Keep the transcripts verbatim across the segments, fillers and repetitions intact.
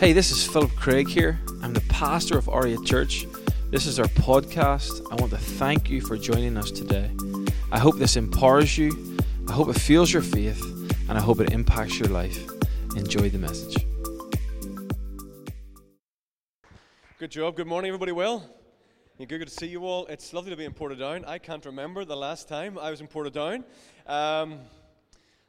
Hey, this is Philip Craig here. I'm the pastor of Arya Church. This is our podcast. I want to thank you for joining us today. I hope this empowers you. I hope it fuels your faith, and I hope it impacts your life. Enjoy the message. Good job. Good morning, everybody. Well, good to see you all. It's lovely to be in Portadown. I can't remember the last time I was in Portadown. Um,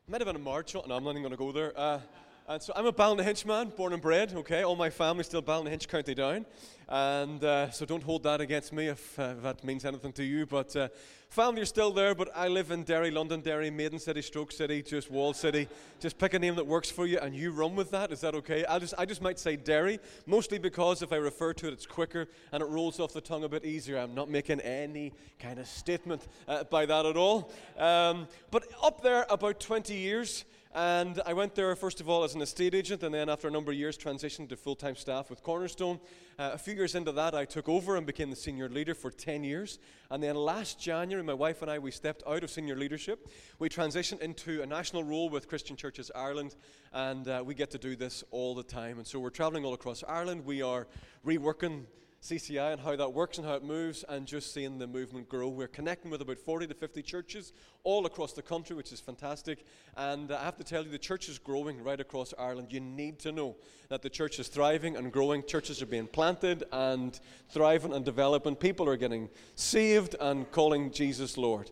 might have been in March. No, I'm not even going to go there. Uh, and so I'm a Ballinahinch man, born and bred. Okay, all my family's still Ballinahinch, County Down. And uh, so don't hold that against me if uh, that means anything to you. But uh, family are still there, but I live in Derry, Londonderry, Maiden City, Stroke City, just Wall City. Just pick a name that works for you and you run with that. Is that okay? I just I just might say Derry, mostly because if I refer to it, it's quicker and it rolls off the tongue a bit easier. I'm not making any kind of statement uh, by that at all. Um, but up there about twenty years, and I went there first of all as an estate agent, and then after a number of years transitioned to full-time staff with Cornerstone. Uh, a few years into that, I took over and became the senior leader for ten years. And then last January, my wife and I, we stepped out of senior leadership. We transitioned into a national role with Christian Churches Ireland, and uh, we get to do this all the time. And so we're traveling all across Ireland. We are reworking C C I and how that works and how it moves, and just seeing the movement grow. We're connecting with about forty to fifty churches all across the country, which is fantastic. And I have to tell you, the church is growing right across Ireland. You need to know that the church is thriving and growing. Churches are being planted and thriving and developing. People are getting saved and calling Jesus Lord.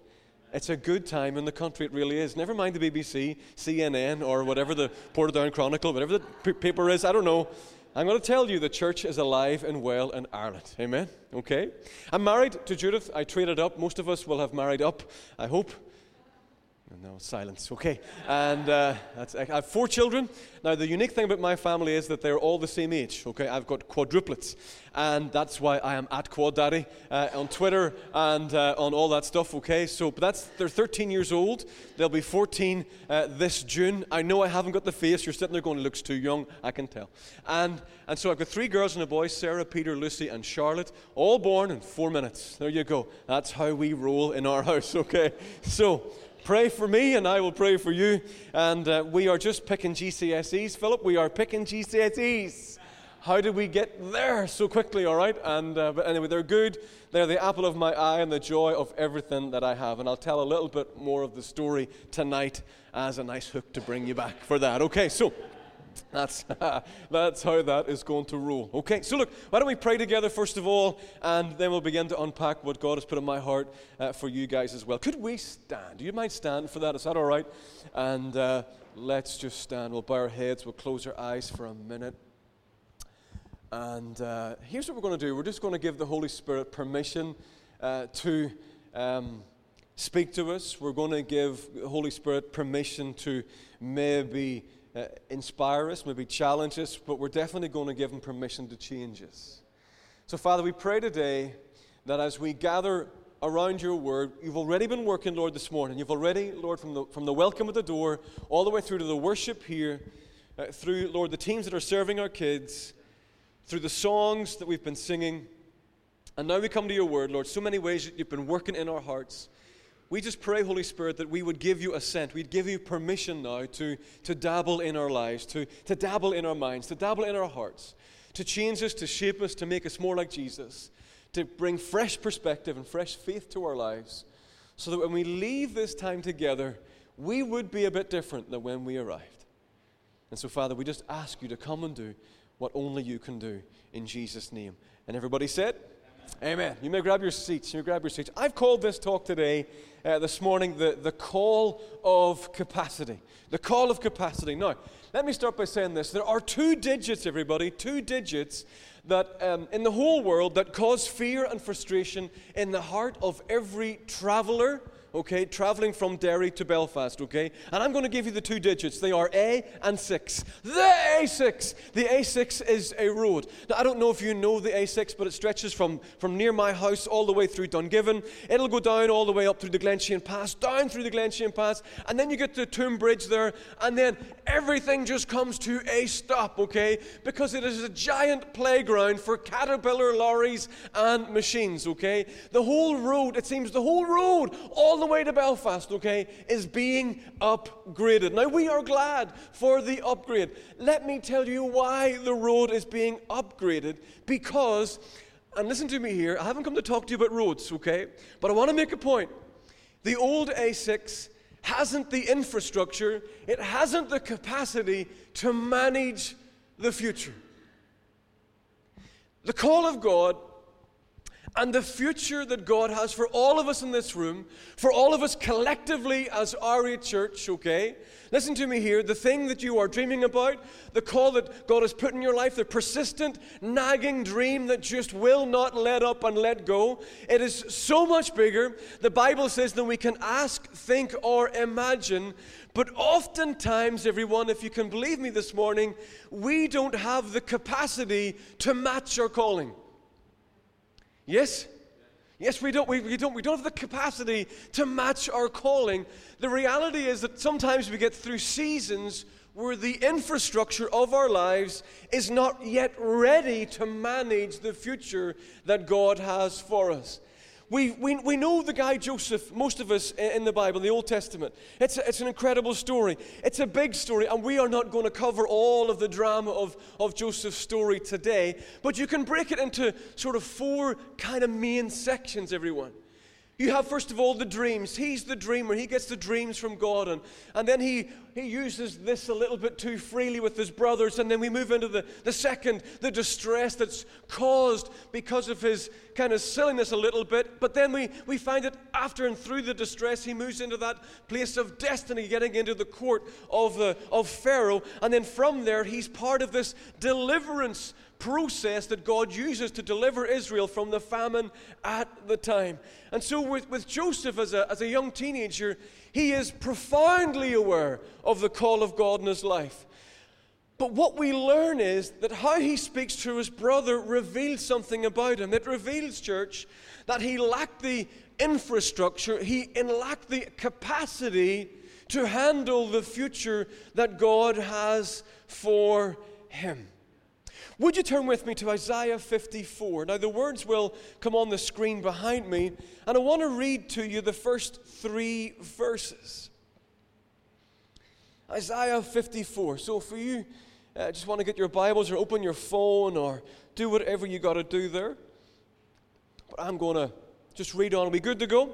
It's a good time in the country, it really is. Never mind the B B C, C N N, or whatever the Portadown Chronicle, whatever the p- paper is, I don't know. I'm going to tell you the church is alive and well in Ireland. Amen? Okay. I'm married to Judith. I traded up. Most of us will have married up, I hope. No, silence. Okay. And uh, that's, I have four children. Now, the unique thing about my family is that they're all the same age. Okay. I've got quadruplets. And that's why I am at Quad Daddy uh, on Twitter and uh, on all that stuff. Okay. So but that's they're thirteen years old. They'll be fourteen uh, this June. I know I haven't got the face. You're sitting there going, looks too young. I can tell. And and so I've got three girls and a boy, Sarah, Peter, Lucy, and Charlotte, all born in four minutes. There you go. That's how we roll in our house. Okay. So pray for me and I will pray for you. And uh, we are just picking G C S Es. Philip, we are picking G C S Es. How did we get there so quickly, all right? And uh, but anyway, they're good. They're the apple of my eye and the joy of everything that I have. And I'll tell a little bit more of the story tonight as a nice hook to bring you back for that. Okay, so that's that's how that is going to roll. Okay, so look, why don't we pray together first of all, and then we'll begin to unpack what God has put in my heart uh, for you guys as well. Could we stand? Do you mind standing for that? Is that all right? And uh, let's just stand. We'll bow our heads. We'll close our eyes for a minute. And uh, here's what we're going to do. We're just going to give the Holy Spirit permission uh, to um, speak to us. We're going to give the Holy Spirit permission to maybe Uh, inspire us, maybe challenge us, but we're definitely going to give him permission to change us. So, Father, we pray today that as we gather around your word, you've already been working, Lord, this morning. You've already, Lord, from the from the welcome at the door all the way through to the worship here, uh, through, Lord, the teams that are serving our kids, through the songs that we've been singing, and now we come to your word, Lord. So many ways that you've been working in our hearts. We just pray, Holy Spirit, that we would give you assent. We'd give you permission now to, to dabble in our lives, to, to dabble in our minds, to dabble in our hearts, to change us, to shape us, to make us more like Jesus, to bring fresh perspective and fresh faith to our lives, so that when we leave this time together, we would be a bit different than when we arrived. And so, Father, we just ask you to come and do what only you can do in Jesus' name. And everybody said, Amen. You may grab your seats. You may grab your seats. I've called this talk today, uh, this morning, the, the call of capacity. The call of capacity. Now, let me start by saying this. There are two digits, everybody, two digits that um, in the whole world that cause fear and frustration in the heart of every traveler, okay, traveling from Derry to Belfast, okay? And I'm going to give you the two digits. They are A and six. The A six! The A six is a road. Now, I don't know if you know the A six, but it stretches from, from near my house all the way through Dungiven. It'll go down all the way up through the Glenshane Pass, down through the Glenshane Pass, and then you get to Tomb Bridge there, and then everything just comes to a stop, okay? Because it is a giant playground for caterpillar lorries and machines, okay? The whole road, it seems the whole road, all the way to Belfast, okay, is being upgraded. Now, we are glad for the upgrade. Let me tell you why the road is being upgraded, because, and listen to me here, I haven't come to talk to you about roads, okay, but I want to make a point. The old A six hasn't the infrastructure, it hasn't the capacity to manage the future. The call of God and the future that God has for all of us in this room, for all of us collectively as Arya Church, okay? Listen to me here. The thing that you are dreaming about, the call that God has put in your life, the persistent, nagging dream that just will not let up and let go, it is so much bigger, the Bible says, than we can ask, think, or imagine. But oftentimes, everyone, if you can believe me this morning, we don't have the capacity to match our calling. Yes? Yes, we don't. We, we don't. We don't have the capacity to match our calling. The reality is that sometimes we get through seasons where the infrastructure of our lives is not yet ready to manage the future that God has for us. We, we, we know the guy Joseph, most of us in the Bible, the Old Testament. It's a, it's an incredible story. It's a big story, and we are not going to cover all of the drama of, of Joseph's story today, but you can break it into sort of four kind of main sections, everyone. You have, first of all, the dreams. He's the dreamer. He gets the dreams from God, and, and then he, he uses this a little bit too freely with his brothers, and then we move into the, the second, the distress that's caused because of his kind of silliness a little bit, but then we, we find that after and through the distress, he moves into that place of destiny, getting into the court of, the, of Pharaoh, and then from there, he's part of this deliverance process that God uses to deliver Israel from the famine at the time. And so with, with Joseph as a, as a young teenager, he is profoundly aware of the call of God in his life. But what we learn is that how he speaks to his brother reveals something about him. It reveals, church, that he lacked the infrastructure, he lacked the capacity to handle the future that God has for him. Would you turn with me to Isaiah fifty-four? Now, the words will come on the screen behind me, and I want to read to you the first three verses. Isaiah fifty-four. So if you uh, just want to get your Bibles or open your phone or do whatever you got to do there, but I'm going to just read on. Are we good to go?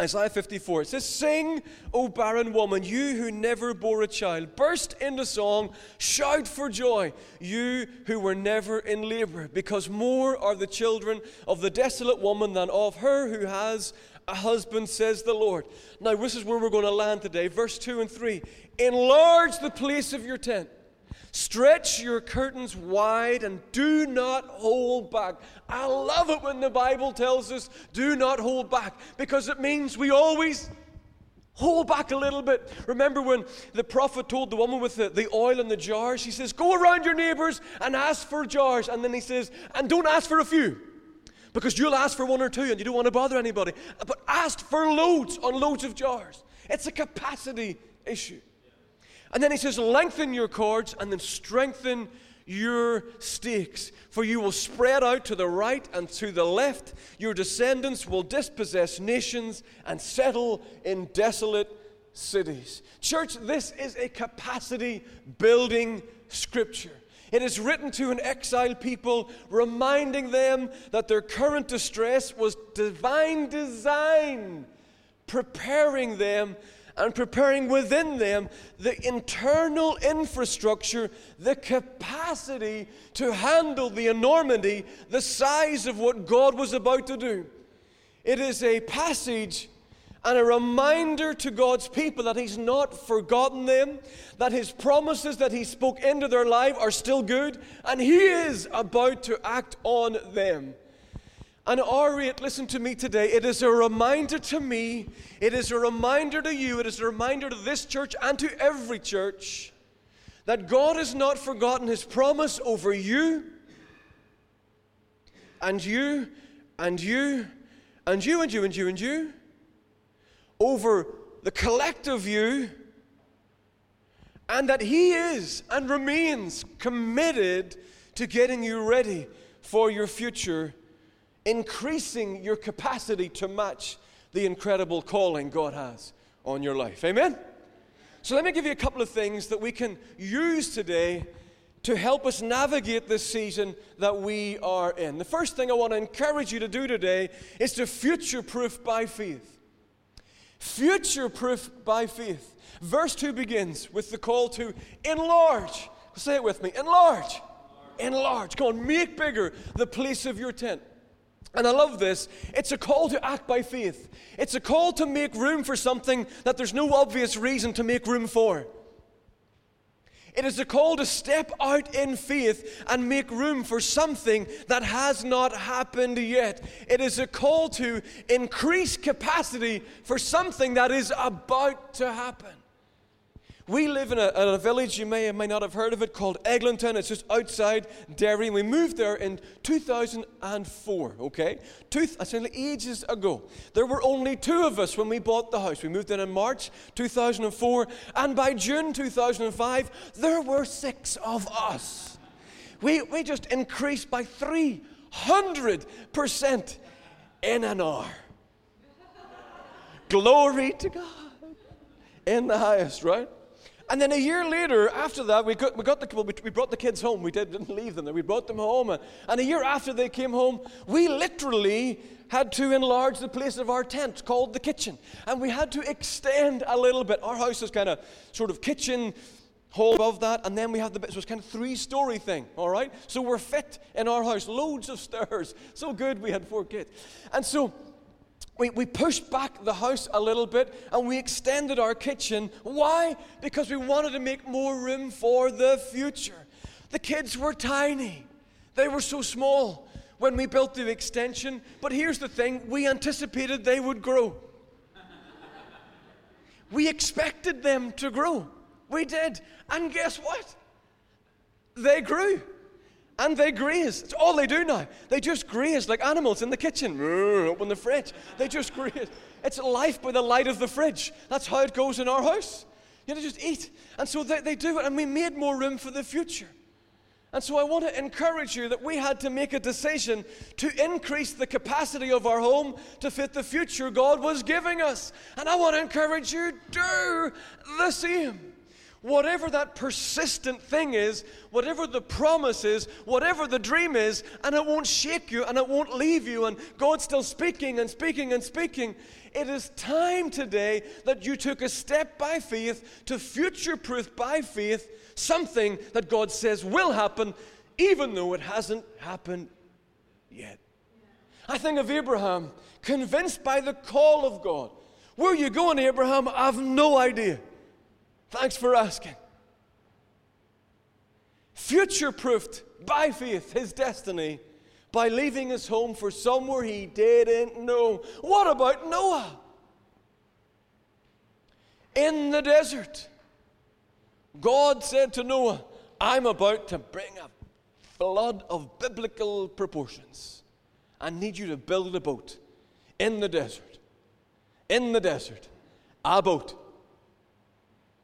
Isaiah fifty-four, it says, "Sing, O barren woman, you who never bore a child. Burst into song, shout for joy, you who were never in labor, because more are the children of the desolate woman than of her who has a husband, says the Lord." Now, this is where we're going to land today. Verse two and three, "Enlarge the place of your tent. Stretch your curtains wide and do not hold back." I love it when the Bible tells us do not hold back, because it means we always hold back a little bit. Remember when the prophet told the woman with the, the oil in the jars, he says, "Go around your neighbors and ask for jars." And then he says, "And don't ask for a few, because you'll ask for one or two and you don't want to bother anybody. But ask for loads on loads of jars." It's a capacity issue. And then he says, "Lengthen your cords and then strengthen your stakes, for you will spread out to the right and to the left. Your descendants will dispossess nations and settle in desolate cities." Church, this is a capacity-building scripture. It is written to an exiled people, reminding them that their current distress was divine design, preparing them and preparing within them the internal infrastructure, the capacity to handle the enormity, the size of what God was about to do. It is a passage and a reminder to God's people that He's not forgotten them, that His promises that He spoke into their life are still good, and He is about to act on them. And Arya, listen to me today, it is a reminder to me, it is a reminder to you, it is a reminder to this church and to every church that God has not forgotten His promise over you, and you, and you, and you, and you, and you, and you, over the collective you, and that He is and remains committed to getting you ready for your future, increasing your capacity to match the incredible calling God has on your life. Amen? So let me give you a couple of things that we can use today to help us navigate this season that we are in. The first thing I want to encourage you to do today is to future-proof by faith. Future-proof by faith. Verse two begins with the call to enlarge. Say it with me. Enlarge. Enlarge. Go on, make bigger the place of your tent. And I love this. It's a call to act by faith. It's a call to make room for something that there's no obvious reason to make room for. It is a call to step out in faith and make room for something that has not happened yet. It is a call to increase capacity for something that is about to happen. We live in a, in a village, you may or may not have heard of it, called Eglinton. It's just outside Derry. And we moved there in two thousand four, okay? Two, essentially ages ago. There were only two of us when we bought the house. We moved in in March two thousand four, and by June two thousand five, there were six of us. We, we just increased by three hundred percent in an hour. Glory to God in the highest, right? And then a year later, after that, we got we got the well, we, we brought the kids home. We didn't leave them there. We brought them home, and, and a year after they came home, we literally had to enlarge the place of our tent called the kitchen, and we had to extend a little bit. Our house is kind of sort of kitchen hall above that, and then we have the bit. So it's kind of three-story thing. All right, so we're fit in our house. Loads of stairs. So good. We had four kids, and so. We, we pushed back the house a little bit, and we extended our kitchen. Why? Because we wanted to make more room for the future. The kids were tiny. They were so small when we built the extension. But here's the thing. We anticipated they would grow. We expected them to grow. We did. And guess what? They grew. And they graze. It's all they do now. They just graze like animals in the kitchen. Open the fridge. They just graze. It's life by the light of the fridge. That's how it goes in our house. You know, just eat. And so they, they do it. And we made more room for the future. And so I want to encourage you that we had to make a decision to increase the capacity of our home to fit the future God was giving us. And I want to encourage you, do the same. Whatever that persistent thing is, whatever the promise is, whatever the dream is, and it won't shake you and it won't leave you, and God's still speaking and speaking and speaking, it is time today that you took a step by faith to future-proof by faith something that God says will happen, even though it hasn't happened yet. I think of Abraham, convinced by the call of God. Where are you going, Abraham? I have no idea. Thanks for asking. Future-proofed by faith his destiny by leaving his home for somewhere he didn't know. What about Noah? In the desert, God said to Noah, I'm about to bring a flood of biblical proportions. I need you to build a boat in the desert. In the desert, a boat.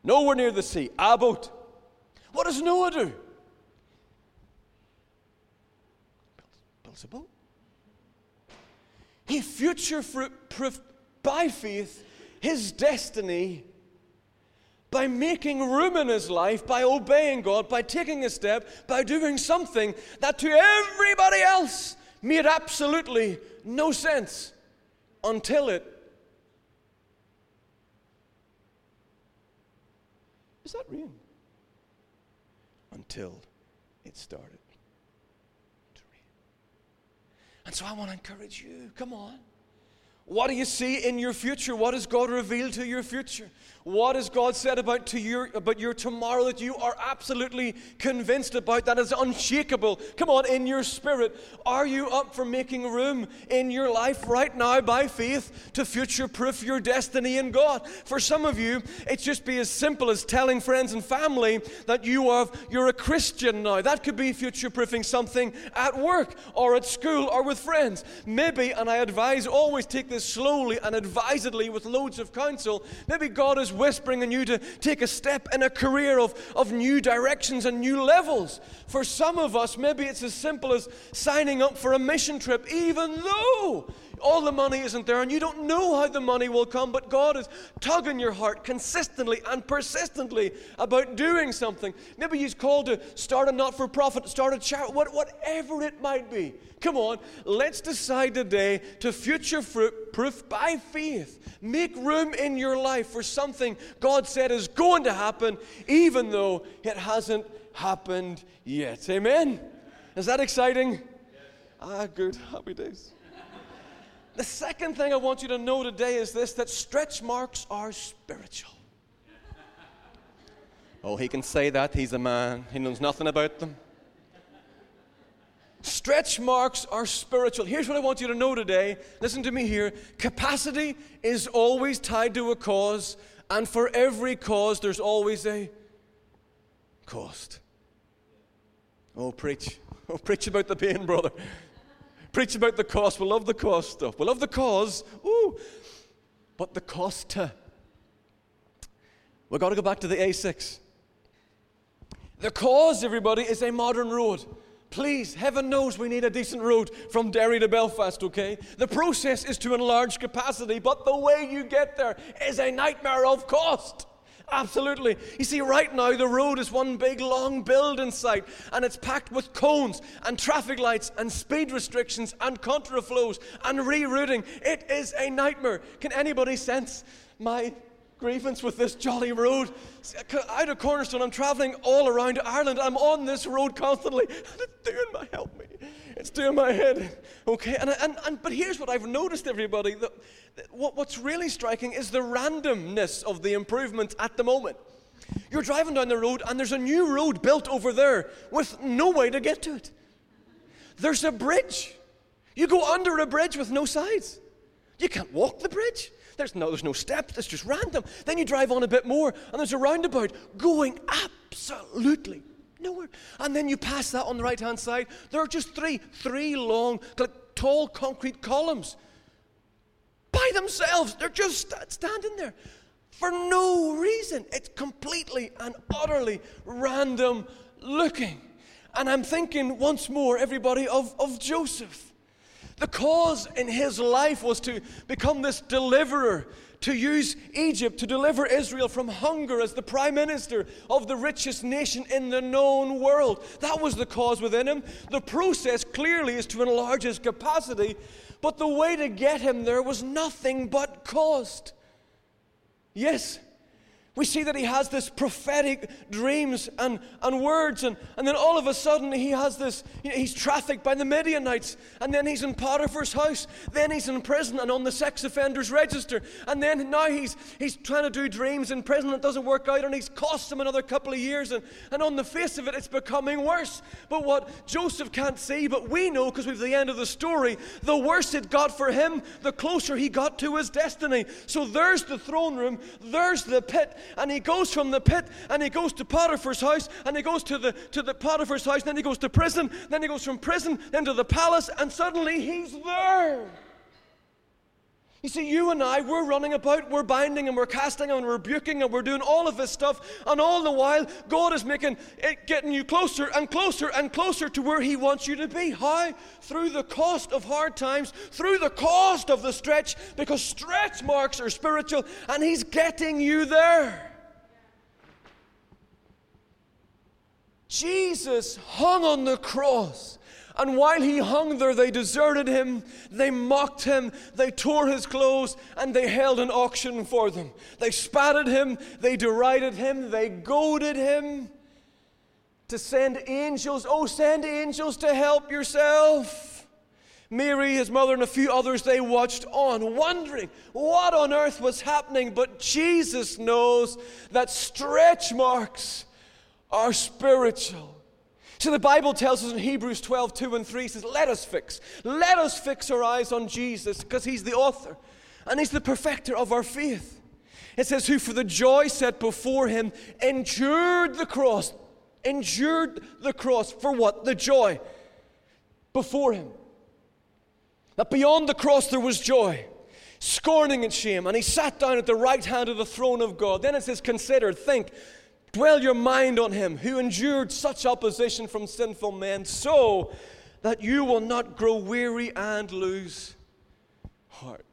Nowhere near the sea, a boat. What does Noah do? Builds a boat. He future-proofed by faith his destiny by making room in his life, by obeying God, by taking a step, by doing something that to everybody else made absolutely no sense until it. Is that rain? Until it started to rain. And so I want to encourage you, come on. What do you see in your future? What has God revealed to your future? What has God said about, to your, about your tomorrow that you are absolutely convinced about, that is unshakable? Come on, in your spirit. Are you up for making room in your life right now by faith to future-proof your destiny in God? For some of you, it's just be as simple as telling friends and family that you are, you're a Christian now. That could be future-proofing something at work or at school or with friends. Maybe, and I advise always take this slowly and advisedly with loads of counsel. Maybe God is whispering in you to take a step in a career of, of new directions and new levels. For some of us, maybe it's as simple as signing up for a mission trip, even though all the money isn't there, and you don't know how the money will come, but God is tugging your heart consistently and persistently about doing something. Maybe he's called to start a not-for-profit, start a charity, what, whatever it might be. Come on, let's decide today to future-proof by faith. Make room in your life for something God said is going to happen, even though it hasn't happened yet. Amen? Is that exciting? Yes. Ah, good. Happy days. The second thing I want you to know today is this, that stretch marks are spiritual. Oh, he can say that. He's a man. He knows nothing about them. Stretch marks are spiritual. Here's what I want you to know today. Listen to me here. Capacity is always tied to a cause, and for every cause, there's always a cost. Oh, preach. Oh, preach about the pain, brother. Preach about the cost. We love the cost stuff. We love the cause. Ooh. But the cost. We've got to go back to the A six. The cause, everybody, is a modern road. Please, heaven knows we need a decent road from Derry to Belfast, okay? The process is to enlarge capacity, but the way you get there is a nightmare of cost. Absolutely. You see, right now, the road is one big, long building site, and it's packed with cones and traffic lights and speed restrictions and contraflows and rerouting. It is a nightmare. Can anybody sense my grievance with this jolly road? Out of Cornerstone, I'm traveling all around Ireland. I'm on this road constantly, and it's doing my help me. It's doing my head. Okay, and, and, and but here's what I've noticed, everybody. That, that what, what's really striking is the randomness of the improvements at the moment. You're driving down the road, and there's a new road built over there with no way to get to it. There's a bridge. You go under a bridge with no sides. You can't walk the bridge. There's no, there's no steps. It's just random. Then you drive on a bit more, and there's a roundabout going absolutely nowhere. And then you pass that on the right-hand side. There are just three, three long, tall concrete columns. By themselves, they're just st- standing there for no reason. It's completely and utterly random looking. And I'm thinking once more, everybody, of, of Joseph. The cause in his life was to become this deliverer, to use Egypt to deliver Israel from hunger as the prime minister of the richest nation in the known world. That was the cause within him. The process clearly is to enlarge his capacity, but the way to get him there was nothing but cost. Yes, we see that he has this prophetic dreams and, and words, and, and then all of a sudden he has this, you know, he's trafficked by the Midianites, and then he's in Potiphar's house, then he's in prison and on the sex offenders register, and then now he's he's trying to do dreams in prison, it doesn't work out, and he's cost him another couple of years, and, and on the face of it, it's becoming worse. But what Joseph can't see, but we know because we've the end of the story, the worse it got for him, the closer he got to his destiny. So there's the throne room, there's the pit, and he goes from the pit, and he goes to Potiphar's house, and he goes to the to the Potiphar's house, and then he goes to prison, then he goes from prison, then to the palace, and suddenly he's there. You see, you and I, we're running about, we're binding, and we're casting, and we're rebuking, and we're doing all of this stuff, and all the while, God is making it, getting you closer and closer and closer to where he wants you to be. How? Through the cost of hard times, through the cost of the stretch, because stretch marks are spiritual, and he's getting you there. Jesus hung on the cross. And while he hung there, they deserted him, they mocked him, they tore his clothes, and they held an auction for them. They spat at him, they derided him, they goaded him to send angels. Oh, send angels to help yourself. Mary, his mother, and a few others, they watched on, wondering what on earth was happening. But Jesus knows that stretch marks are spiritual. So the Bible tells us in Hebrews twelve, two and three, says, let us fix, let us fix our eyes on Jesus, because he's the author, and he's the perfecter of our faith. It says, who for the joy set before him endured the cross, endured the cross for what? The joy before him. That beyond the cross there was joy, scorning and shame, and he sat down at the right hand of the throne of God. Then it says, consider, think, dwell your mind on him who endured such opposition from sinful men, so that you will not grow weary and lose heart.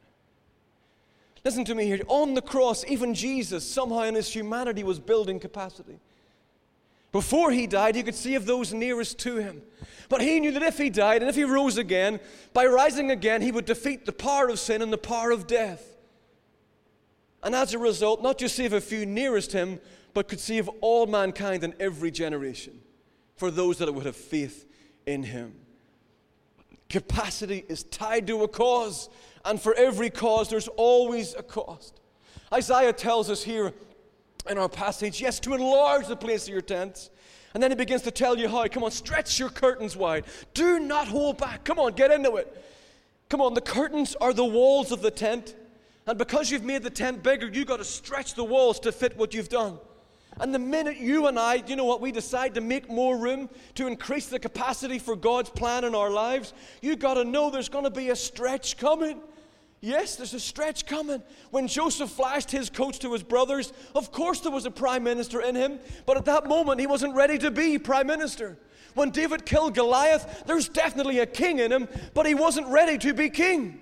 Listen to me here. On the cross, even Jesus, somehow in his humanity, was building capacity. Before he died, he could save those nearest to him. But he knew that if he died and if he rose again, by rising again, he would defeat the power of sin and the power of death. And as a result, not just save a few nearest him, but could save all mankind in every generation for those that would have faith in him. Capacity is tied to a cause, and for every cause, there's always a cost. Isaiah tells us here in our passage, yes, to enlarge the place of your tents. And then he begins to tell you how. Come on, stretch your curtains wide. Do not hold back. Come on, get into it. Come on, the curtains are the walls of the tent. And because you've made the tent bigger, you've got to stretch the walls to fit what you've done. And the minute you and I, you know what, we decide to make more room, to increase the capacity for God's plan in our lives, you've got to know there's going to be a stretch coming. Yes, there's a stretch coming. When Joseph flashed his coat to his brothers, of course there was a prime minister in him, but at that moment he wasn't ready to be prime minister. When David killed Goliath, there's definitely a king in him, but he wasn't ready to be king.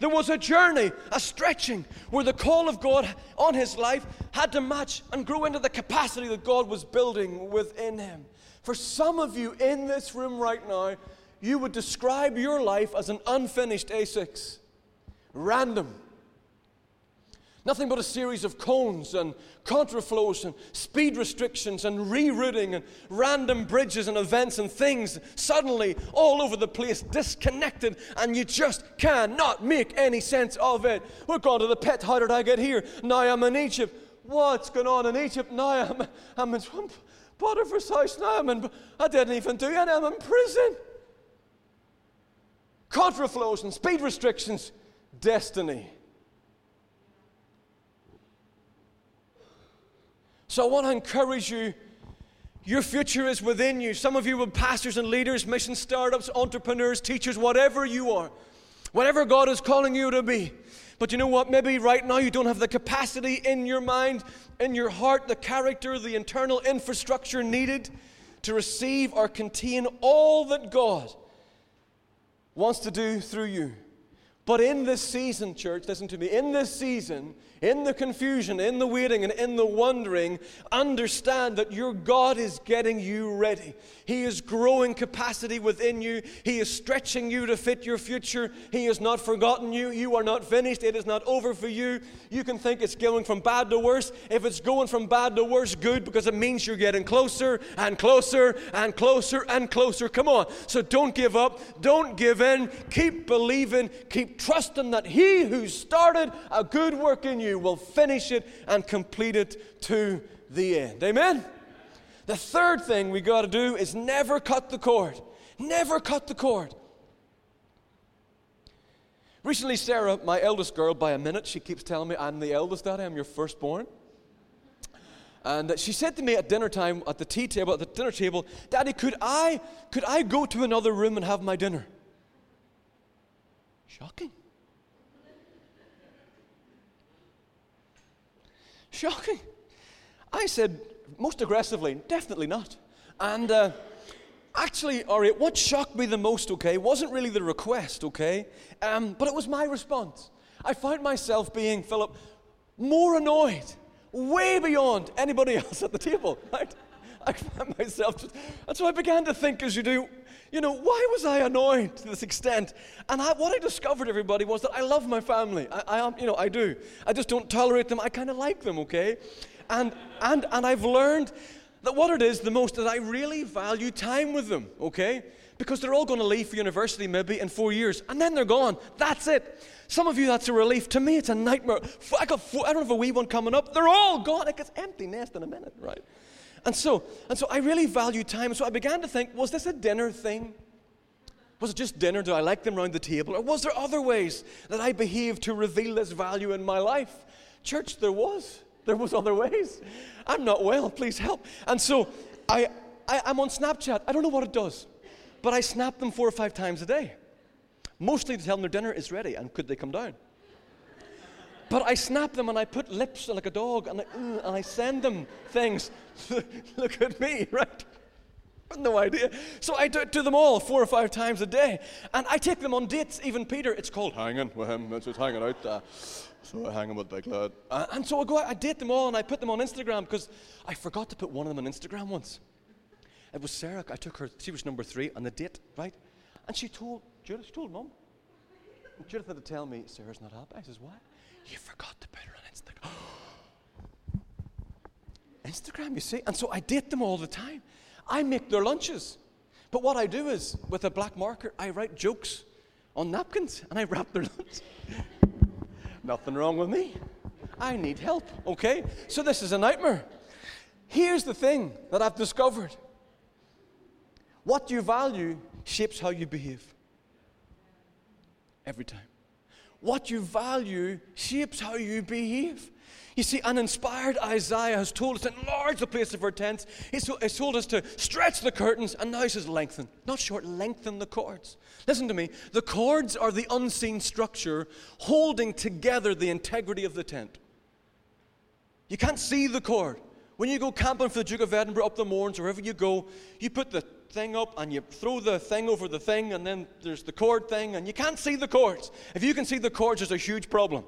There was a journey, a stretching, where the call of God on his life had to match and grow into the capacity that God was building within him. For some of you in this room right now, you would describe your life as an unfinished A six. Random. Nothing but a series of cones and contraflows and speed restrictions and rerouting and random bridges and events and things suddenly all over the place, disconnected, and you just cannot make any sense of it. We're going to the pit. How did I get here? Now I'm in Egypt. What's going on in Egypt? Now I'm, I'm in Potiphar's house. Now I'm in, I didn't even do it. I'm in prison. Contraflows and speed restrictions. Destiny. So I want to encourage you, your future is within you. Some of you are pastors and leaders, mission startups, entrepreneurs, teachers, whatever you are, whatever God is calling you to be. But you know what? Maybe right now you don't have the capacity in your mind, in your heart, the character, the internal infrastructure needed to receive or contain all that God wants to do through you. But in this season, church, listen to me, in this season, in the confusion, in the waiting, and in the wondering, understand that your God is getting you ready. He is growing capacity within you. He is stretching you to fit your future. He has not forgotten you. You are not finished. It is not over for you. You can think it's going from bad to worse. If it's going from bad to worse, good, because it means you're getting closer and closer and closer and closer. Come on. So don't give up. Don't give in. Keep believing. Keep trusting that he who started a good work in you will finish it and complete it to the end. Amen? The third thing we got to do is never cut the cord. Never cut the cord. Recently, Sarah, my eldest girl, by a minute, she keeps telling me, I'm the eldest, Daddy, I'm your firstborn. And she said to me at dinner time, at the tea table, at the dinner table, Daddy, could I, could I go to another room and have my dinner? Shocking. Shocking. I said, most aggressively, definitely not. And uh, actually, Arya, what shocked me the most, okay, wasn't really the request, okay, um, but it was my response. I found myself being, Philip, more annoyed, way beyond anybody else at the table, right? I found myself, just, and so I began to think, as you do, you know, why was I annoyed to this extent? And I, what I discovered, everybody, was that I love my family. I, I, you know, I do. I just don't tolerate them. I kind of like them, okay? And and and I've learned that what it is the most that I really value time with them, okay? Because they're all going to leave for university maybe in four years, and then they're gone. That's it. Some of you, that's a relief. To me, it's a nightmare. I got four, I don't have a wee one coming up. They're all gone. It gets empty nest in a minute, right? And so, and so I really value time. So I began to think, was this a dinner thing? Was it just dinner? Do I like them around the table? Or was there other ways that I behaved to reveal this value in my life? Church, there was. There was other ways. I'm not well. Please help. And so I, I, I'm on Snapchat. I don't know what it does, but I snap them four or five times a day, mostly to tell them their dinner is ready and could they come down. But I snap them and I put lips like a dog and I, and I send them things. Look at me, right? No idea. So I do, do them all four or five times a day. And I take them on dates. Even Peter, it's called hanging with him. It's just hanging out. Uh, so I hang him with the big lad. Uh, and so I go out, I date them all, and I put them on Instagram, because I forgot to put one of them on Instagram once. It was Sarah. I took her. She was number three on the date, right? And she told Judith, she told Mum. And Judith had to tell me, Sarah's not happy. I says, why? You forgot to put her on Instagram. Instagram, you see? And so I date them all the time. I make their lunches. But what I do is, with a black marker, I write jokes on napkins, and I wrap their lunch. Nothing wrong with me. I need help, okay? So this is a nightmare. Here's the thing that I've discovered. What you value shapes how you behave. Every time. What you value shapes how you behave. You see, an inspired Isaiah has told us to enlarge the place of our tents. He's told us to stretch the curtains, and now he says lengthen. Not short, lengthen the cords. Listen to me. The cords are the unseen structure holding together the integrity of the tent. You can't see the cord. When you go camping for the Duke of Edinburgh up the moors, wherever you go, you put the thing up and you throw the thing over the thing, and then there's the cord thing, and you can't see the cords. If you can see the cords, there's a huge problem.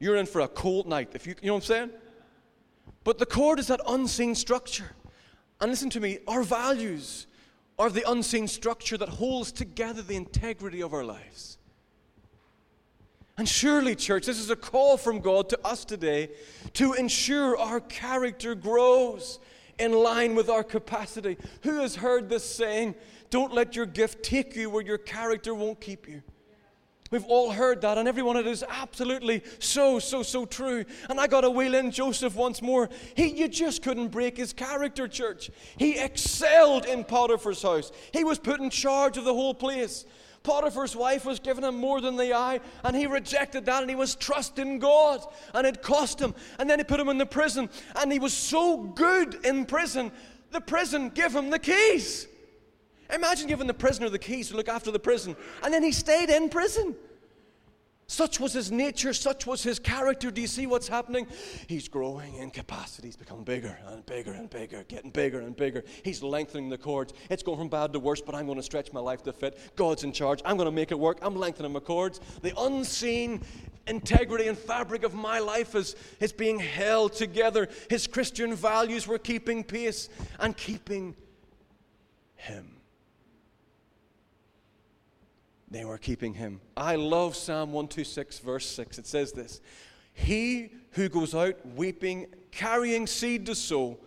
You're in for a cold night, if you, you know what I'm saying? But the cord is that unseen structure. And listen to me, our values are the unseen structure that holds together the integrity of our lives. And surely, church, this is a call from God to us today to ensure our character grows in line with our capacity. Who has heard this saying, don't let your gift take you where your character won't keep you? We've all heard that, and everyone, it is absolutely so, so, so true. And I got to wheel in Joseph once more. He, you just couldn't break his character, church. He excelled in Potiphar's house. He was put in charge of the whole place. Potiphar's wife was giving him more than the eye, and he rejected that, and he was trusting God, and it cost him. And then he put him in the prison, and he was so good in prison, the prison gave him the keys. Imagine giving the prisoner the keys to look after the prison, and then he stayed in prison. Such was his nature, such was his character. Do you see what's happening? He's growing in capacity. He's becoming bigger and bigger and bigger, getting bigger and bigger. He's lengthening the cords. It's going from bad to worse, but I'm going to stretch my life to fit. God's in charge. I'm going to make it work. I'm lengthening my cords. The unseen integrity and fabric of my life is, is being held together. His Christian values were keeping pace and keeping him. They were keeping him. I love Psalm one twenty-six, verse six. It says this, he who goes out weeping, carrying seed to sow,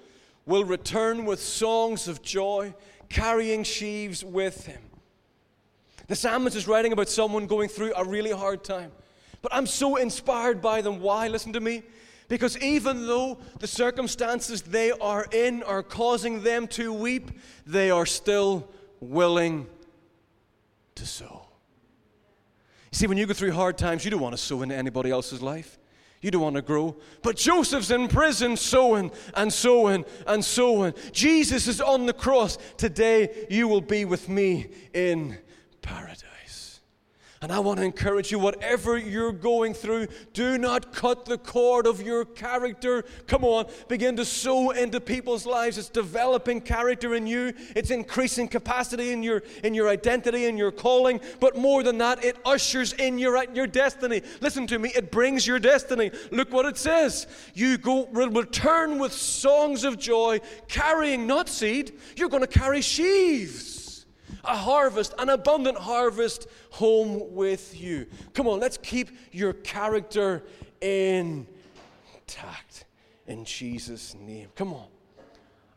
will return with songs of joy, carrying sheaves with him. The psalmist is writing about someone going through a really hard time. But I'm so inspired by them. Why? Listen to me. Because even though the circumstances they are in are causing them to weep, they are still willing to sow. You see, when you go through hard times, you don't want to sow into anybody else's life. You don't want to grow. But Joseph's in prison sowing and sowing and sowing. Jesus is on the cross. Today you will be with me in paradise. And I want to encourage you, whatever you're going through, do not cut the cord of your character. Come on, begin to sow into people's lives. It's developing character in you. It's increasing capacity in your in your identity and your calling. But more than that, it ushers in your your destiny. Listen to me, it brings your destiny. Look what it says. You go will return with songs of joy, carrying not seed. You're going to carry sheaves. A harvest, an abundant harvest home with you. Come on, let's keep your character intact in Jesus' name. Come on.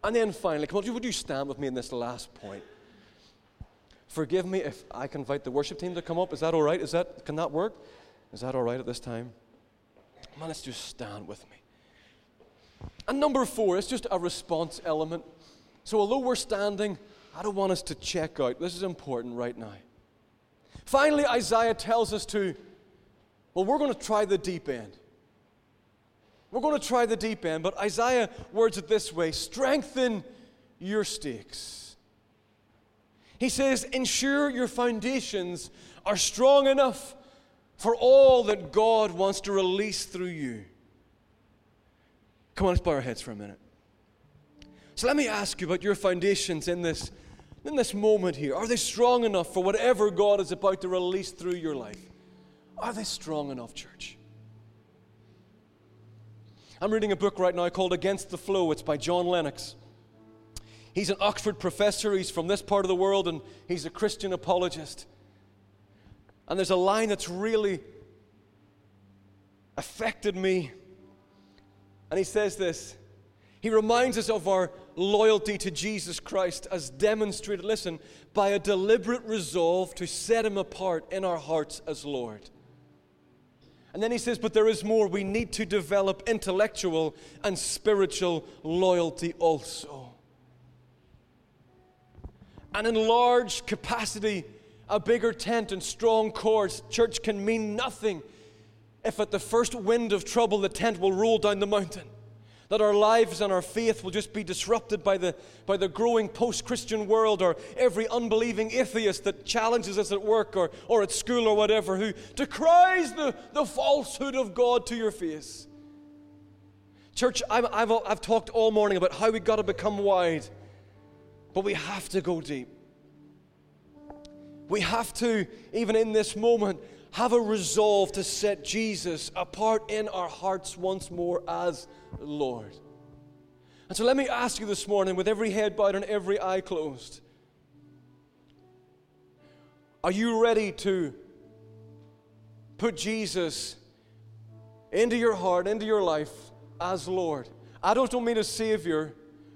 And then finally, come on, would you stand with me in this last point? Forgive me if I can invite the worship team to come up. Is that all right? Is that, can that work? Is that all right at this time? Come on, let's just stand with me. And number four, it's just a response element. So although we're standing, I don't want us to check out. This is important right now. Finally, Isaiah tells us to, well, we're going to try the deep end. We're going to try the deep end, but Isaiah words it this way, strengthen your stakes. He says, ensure your foundations are strong enough for all that God wants to release through you. Come on, let's bow our heads for a minute. So let me ask you about your foundations in this, in this moment here. Are they strong enough for whatever God is about to release through your life? Are they strong enough, church? I'm reading a book right now called Against the Flow. It's by John Lennox. He's an Oxford professor. He's from this part of the world, and he's a Christian apologist. And there's a line that's really affected me. And he says this. He reminds us of our loyalty to Jesus Christ as demonstrated, listen, by a deliberate resolve to set him apart in our hearts as Lord. And then he says, but there is more. We need to develop intellectual and spiritual loyalty also. And in large capacity, a bigger tent and strong cords, church can mean nothing if at the first wind of trouble the tent will roll down the mountain, that our lives and our faith will just be disrupted by the, by the growing post-Christian world or every unbelieving atheist that challenges us at work or, or at school or whatever, who decries the, the falsehood of God to your face. Church, I've, I've, I've talked all morning about how we've got to become wide, but we have to go deep. We have to, even in this moment, have a resolve to set Jesus apart in our hearts once more as Lord. And so let me ask you this morning, with every head bowed and every eye closed, are you ready to put Jesus into your heart, into your life as Lord? I don't mean as Savior.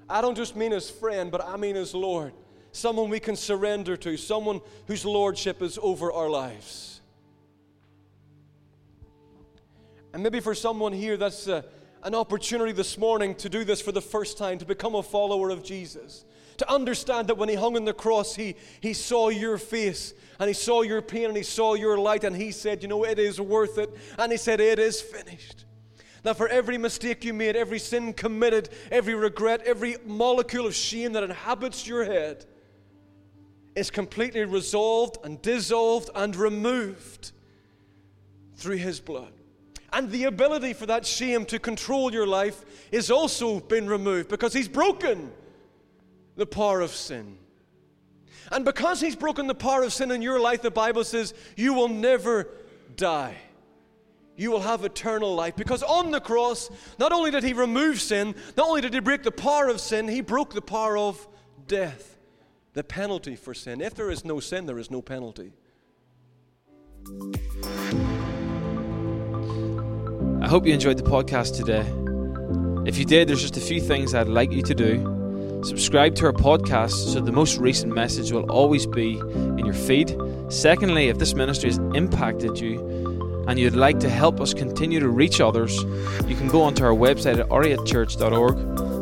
I don't just mean as friend, but I mean as Lord. Someone we can surrender to, someone whose lordship is over our lives. And maybe for someone here, that's a, an opportunity this morning to do this for the first time, to become a follower of Jesus, to understand that when he hung on the cross, he, he saw your face, and he saw your pain, and he saw your light, and he said, you know, it is worth it, and he said, it is finished. That for every mistake you made, every sin committed, every regret, every molecule of shame that inhabits your head is completely resolved and dissolved and removed through his blood. And the ability for that shame to control your life is also been removed because he's broken the power of sin. And because he's broken the power of sin in your life, the Bible says you will never die. You will have eternal life. Because on the cross, not only did he remove sin, not only did he break the power of sin, he broke the power of death, the penalty for sin. If there is no sin, there is no penalty. I hope you enjoyed the podcast today. If you did, there's just a few things I'd like you to do. Subscribe to our podcast so the most recent message will always be in your feed. Secondly, if this ministry has impacted you, and you'd like to help us continue to reach others, you can go onto our website at arya church dot org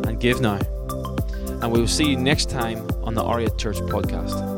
and give now. And we will see you next time on the Arya Church podcast.